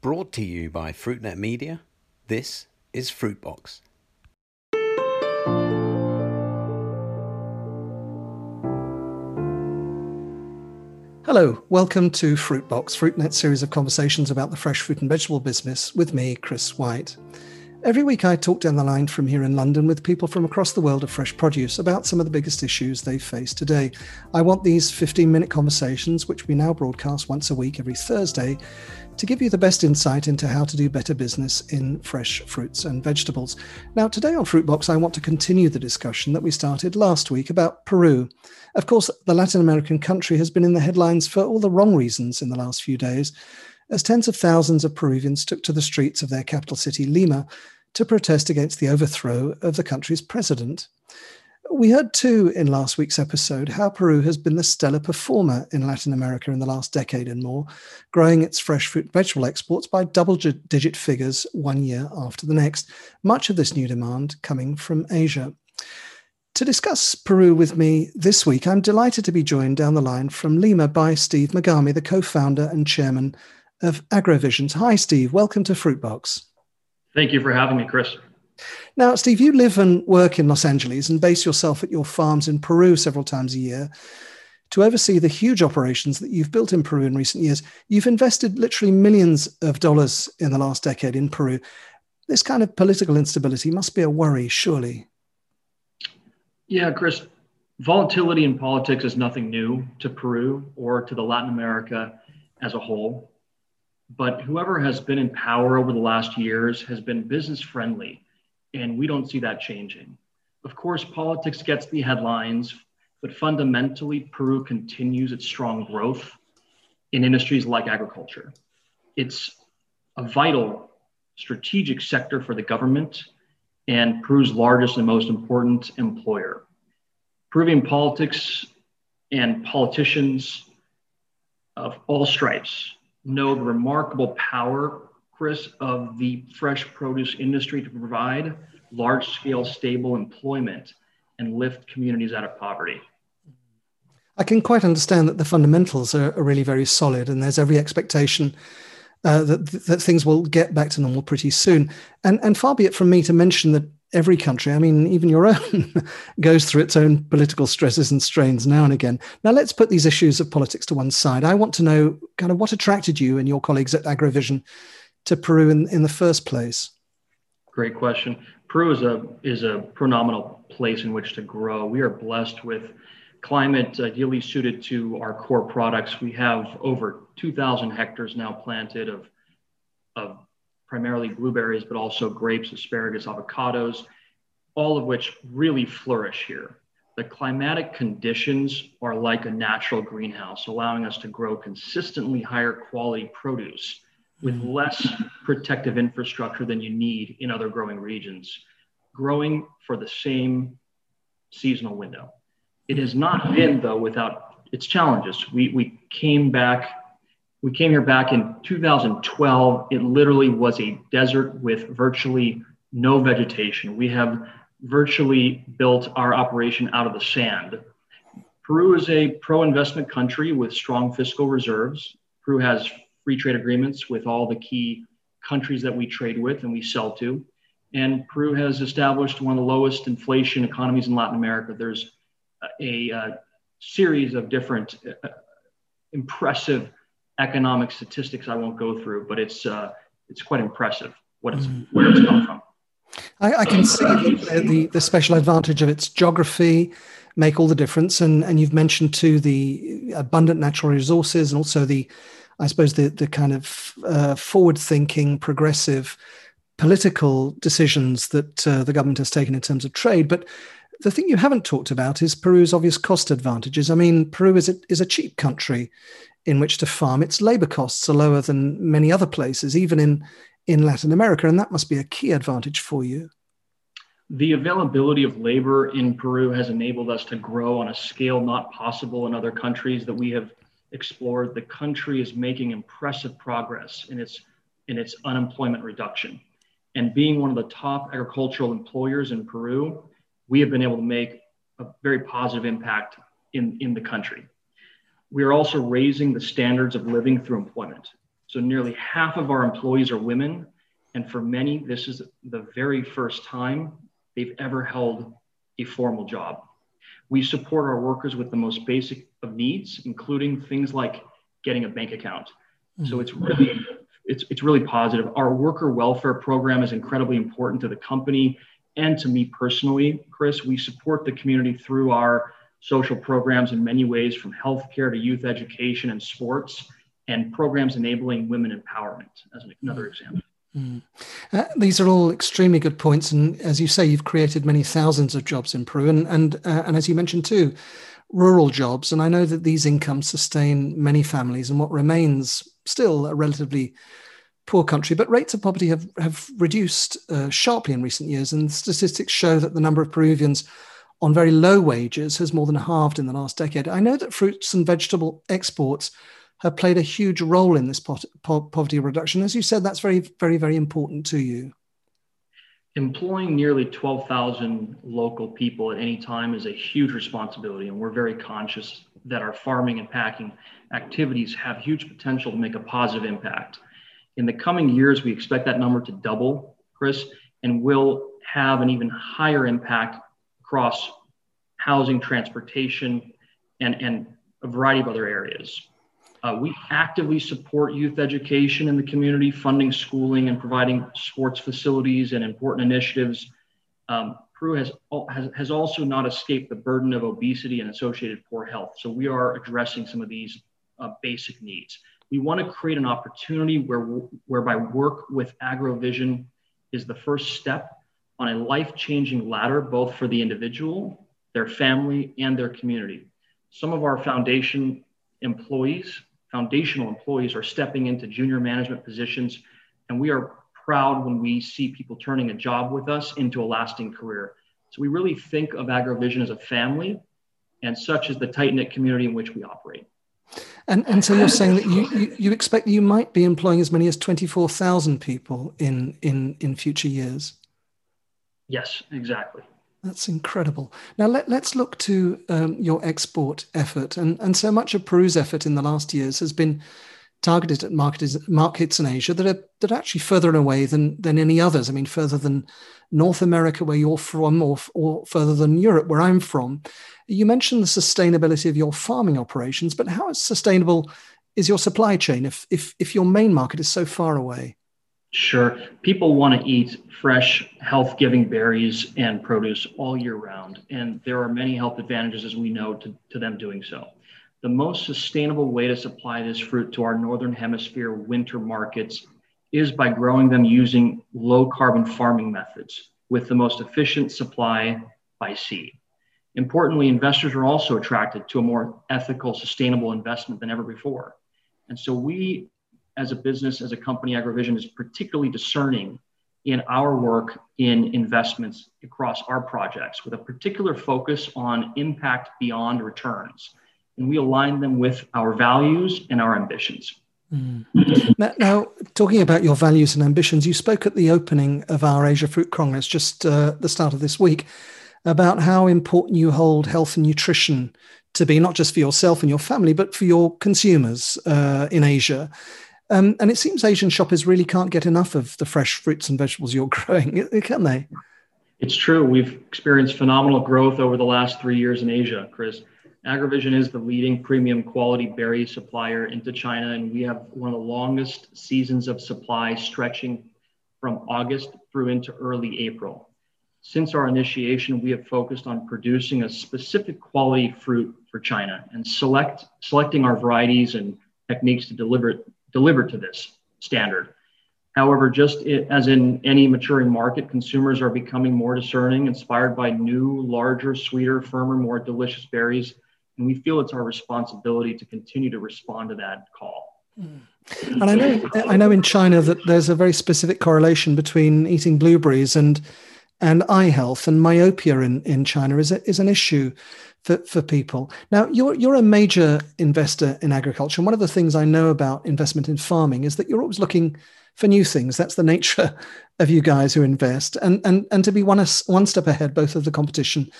Brought to you by FruitNet Media, this is FruitBox. Hello, welcome to FruitBox, FruitNet's series of conversations about the fresh fruit and vegetable business with me, Chris White. Every week I talk down the line from here in London with people from across the world of fresh produce about some of the biggest issues they face today. I want these 15-minute conversations, which we now broadcast once a week every Thursday, to give you the best insight into how to do better business in fresh fruits and vegetables. Now, today on FruitBox, I want to continue the discussion that we started last week about Peru. Of course, the Latin American country has been in the headlines for all the wrong reasons in the last few days, as tens of thousands of Peruvians took to the streets of their capital city, Lima, to protest against the overthrow of the country's president. We heard too in last week's episode how Peru has been the stellar performer in Latin America in the last decade and more, growing its fresh fruit and vegetable exports by double-digit figures one year after the next, much of this new demand coming from Asia. To discuss Peru with me this week, I'm delighted to be joined down the line from Lima by Steve Mogami, the co-founder and chairman of AgroVisions. Hi, Steve. Welcome to FruitBox. Thank you for having me, Chris. Now, Steve, you live and work in Los Angeles and base yourself at your farms in Peru several times a year to oversee the huge operations that you've built in Peru in recent years. You've invested literally millions of dollars in the last decade in Peru. This kind of political instability must be a worry, surely. Yeah, Chris, volatility in politics is nothing new to Peru or to the Latin America as a whole. But whoever has been in power over the last years has been business friendly. And we don't see that changing. Of course, politics gets the headlines, but fundamentally, Peru continues its strong growth in industries like agriculture. It's a vital strategic sector for the government and Peru's largest and most important employer. Peruvian politics and politicians of all stripes know the remarkable power, Chris, of the fresh produce industry to provide large-scale, stable employment and lift communities out of poverty. I can quite understand that the fundamentals are really very solid, and there's every expectation that things will get back to normal pretty soon. And far be it from me to mention that every country, I mean, even your own, goes through its own political stresses and strains now and again. Now, let's put these issues of politics to one side. I want to know kind of what attracted you and your colleagues at AgroVision to Peru in the first place? Great question. Peru is a phenomenal place in which to grow. We are blessed with climate ideally suited to our core products. We have over 2,000 hectares now planted of primarily blueberries, but also grapes, asparagus, avocados, all of which really flourish here. The climatic conditions are like a natural greenhouse, allowing us to grow consistently higher quality produce with less protective infrastructure than you need in other growing regions, growing for the same seasonal window. It has not been, though, without its challenges. We came here back in 2012. It literally was a desert with virtually no vegetation. We have virtually built our operation out of the sand. Peru is a pro-investment country with strong fiscal reserves. Peru has free trade agreements with all the key countries that we trade with and we sell to. And Peru has established one of the lowest inflation economies in Latin America. There's a series of different impressive economic statistics I won't go through, but it's quite impressive where it's come from. I can see the special advantage of its geography make all the difference. And you've mentioned too the abundant natural resources and also the kind of forward-thinking, progressive political decisions that the government has taken in terms of trade. But the thing you haven't talked about is Peru's obvious cost advantages. I mean, Peru is a cheap country in which to farm. Its labor costs are lower than many other places, even in Latin America, and that must be a key advantage for you. The availability of labor in Peru has enabled us to grow on a scale not possible in other countries that we have explored. The country is making impressive progress in its unemployment reduction. And being one of the top agricultural employers in Peru, we have been able to make a very positive impact in the country. We are also raising the standards of living through employment. So nearly half of our employees are women. And for many, this is the very first time they've ever held a formal job. We support our workers with the most basic of needs, including things like getting a bank account. So it's really positive. Our worker welfare program is incredibly important to the company and to me personally, Chris. We support the community through our social programs in many ways, from healthcare to youth education and sports, and programs enabling women empowerment as another example. These are all extremely good points. And as you say, you've created many thousands of jobs in Peru. And as you mentioned too, rural jobs. And I know that these incomes sustain many families in what remains still a relatively poor country. But rates of poverty have reduced sharply in recent years. And statistics show that the number of Peruvians on very low wages has more than halved in the last decade. I know that fruits and vegetable exports have played a huge role in this poverty reduction. As you said, that's very, very, very important to you. Employing nearly 12,000 local people at any time is a huge responsibility, and we're very conscious that our farming and packing activities have huge potential to make a positive impact. In the coming years, we expect that number to double, Chris, and will have an even higher impact across housing, transportation, and a variety of other areas. We actively support youth education in the community, funding schooling and providing sports facilities and important initiatives. Peru has also not escaped the burden of obesity and associated poor health. So we are addressing some of these basic needs. We want to create an opportunity whereby work with AgroVision is the first step on a life-changing ladder, both for the individual, their family, and their community. Some of our foundational employees are stepping into junior management positions, and we are proud when we see people turning a job with us into a lasting career. So we really think of AgroVision as a family, and such is the tight-knit community in which we operate. And so you're saying that you expect you might be employing as many as 24,000 people in future years? Yes, exactly. That's incredible. Now let's look to your export effort. And so much of Peru's effort in the last years has been targeted at markets in Asia that are actually further away than any others. I mean, further than North America, where you're from, or further than Europe, where I'm from. You mentioned the sustainability of your farming operations, but how sustainable is your supply chain if your main market is so far away? Sure. People want to eat fresh, health-giving berries and produce all year round, and there are many health advantages, as we know, to them doing so. The most sustainable way to supply this fruit to our Northern Hemisphere winter markets is by growing them using low-carbon farming methods with the most efficient supply by sea. Importantly, investors are also attracted to a more ethical, sustainable investment than ever before. And so we, as a business, as a company, AgroVision is particularly discerning in our work in investments across our projects with a particular focus on impact beyond returns. And we align them with our values and our ambitions. Mm. Now, talking about your values and ambitions, you spoke at the opening of our Asia Fruit Congress just the start of this week about how important you hold health and nutrition to be, not just for yourself and your family, but for your consumers in Asia. And it seems Asian shoppers really can't get enough of the fresh fruits and vegetables you're growing, can they? It's true. We've experienced phenomenal growth over the last 3 years in Asia, Chris. AgroVision is the leading premium quality berry supplier into China, and we have one of the longest seasons of supply, stretching from August through into early April. Since our initiation, we have focused on producing a specific quality fruit for China and selecting our varieties and techniques to deliver to this standard. However, just as in any maturing market, consumers are becoming more discerning, inspired by new, larger, sweeter, firmer, more delicious berries. And we feel it's our responsibility to continue to respond to that call. And I know in China that there's a very specific correlation between eating blueberries and eye health, and myopia in China is an issue for people. Now, you're a major investor in agriculture. And one of the things I know about investment in farming is that you're always looking for new things. That's the nature of you guys who invest, and to be one step ahead, both of the competition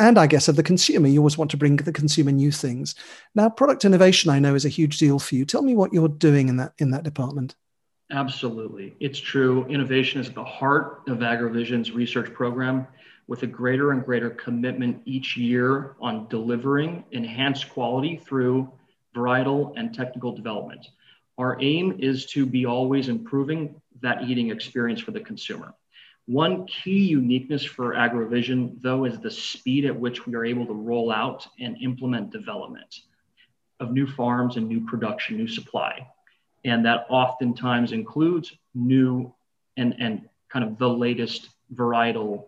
and I guess of the consumer. You always want to bring the consumer new things. Now, product innovation, I know, is a huge deal for you. Tell me what you're doing in that department. Absolutely. It's true. Innovation is at the heart of AgroVision's research program, with a greater and greater commitment each year on delivering enhanced quality through varietal and technical development. Our aim is to be always improving that eating experience for the consumer. One key uniqueness for AgroVision, though, is the speed at which we are able to roll out and implement development of new farms and new production, new supply. And that oftentimes includes new and kind of the latest varietal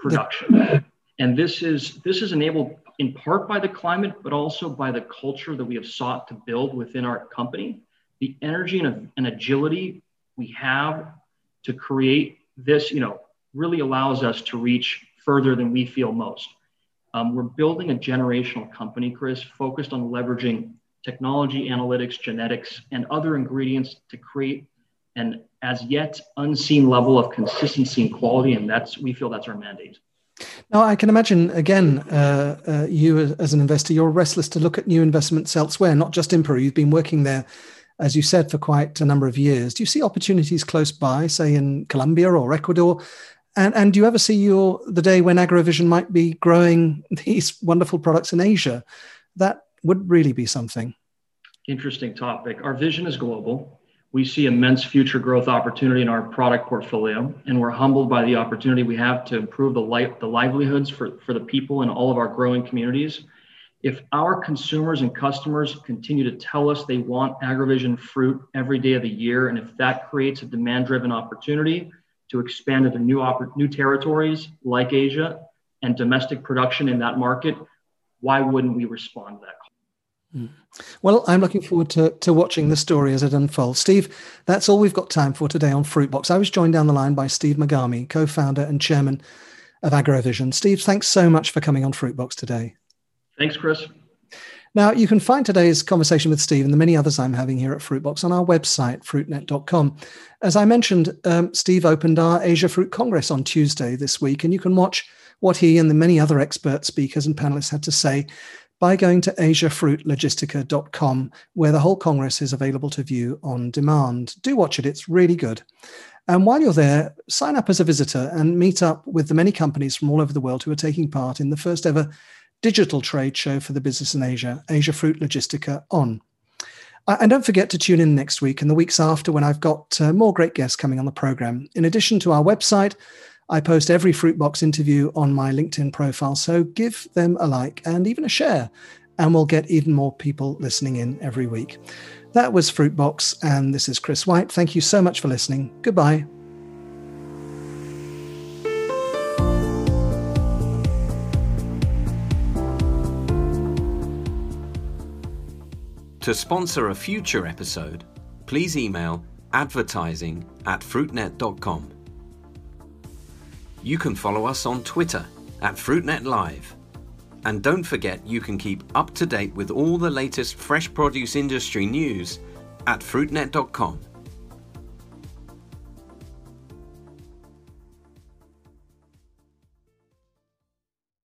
production. And this is enabled in part by the climate, but also by the culture that we have sought to build within our company, the energy and agility we have to create this, really allows us to reach further than we feel most. We're building a generational company, Chris, focused on leveraging technology, analytics, genetics, and other ingredients to create an as yet unseen level of consistency and quality. And we feel that's our mandate. Now, I can imagine, again, you as an investor, you're restless to look at new investments elsewhere, not just in Peru. You've been working there, as you said, for quite a number of years. Do you see opportunities close by, say in Colombia or Ecuador? And do you ever see the day when AgroVision might be growing these wonderful products in Asia? That would really be something. Interesting topic. Our vision is global. We see immense future growth opportunity in our product portfolio, and we're humbled by the opportunity we have to improve the livelihoods for the people in all of our growing communities. If our consumers and customers continue to tell us they want AgroVision fruit every day of the year, and if that creates a demand-driven opportunity to expand into new territories like Asia and domestic production in that market, why wouldn't we respond to that? Well, I'm looking forward to watching the story as it unfolds. Steve, that's all we've got time for today on FruitBox. I was joined down the line by Steve Magami, co-founder and chairman of AgroVision. Steve, thanks so much for coming on FruitBox today. Thanks, Chris. Now, you can find today's conversation with Steve and the many others I'm having here at FruitBox on our website, fruitnet.com. As I mentioned, Steve opened our Asia Fruit Congress on Tuesday this week, and you can watch what he and the many other expert speakers and panelists had to say by going to asiafruitlogistica.com, where the whole Congress is available to view on demand. Do watch it. It's really good. And while you're there, sign up as a visitor and meet up with the many companies from all over the world who are taking part in the first ever digital trade show for the business in Asia, Asia Fruit Logistica On. And don't forget to tune in next week and the weeks after, when I've got more great guests coming on the program. In addition to our website, I post every FruitBox interview on my LinkedIn profile, so give them a like and even a share, and we'll get even more people listening in every week. That was FruitBox, and this is Chris White. Thank you so much for listening. Goodbye. To sponsor a future episode, please email advertising@fruitnet.com. You can follow us on Twitter @FruitNetLive. And don't forget, you can keep up to date with all the latest fresh produce industry news at fruitnet.com.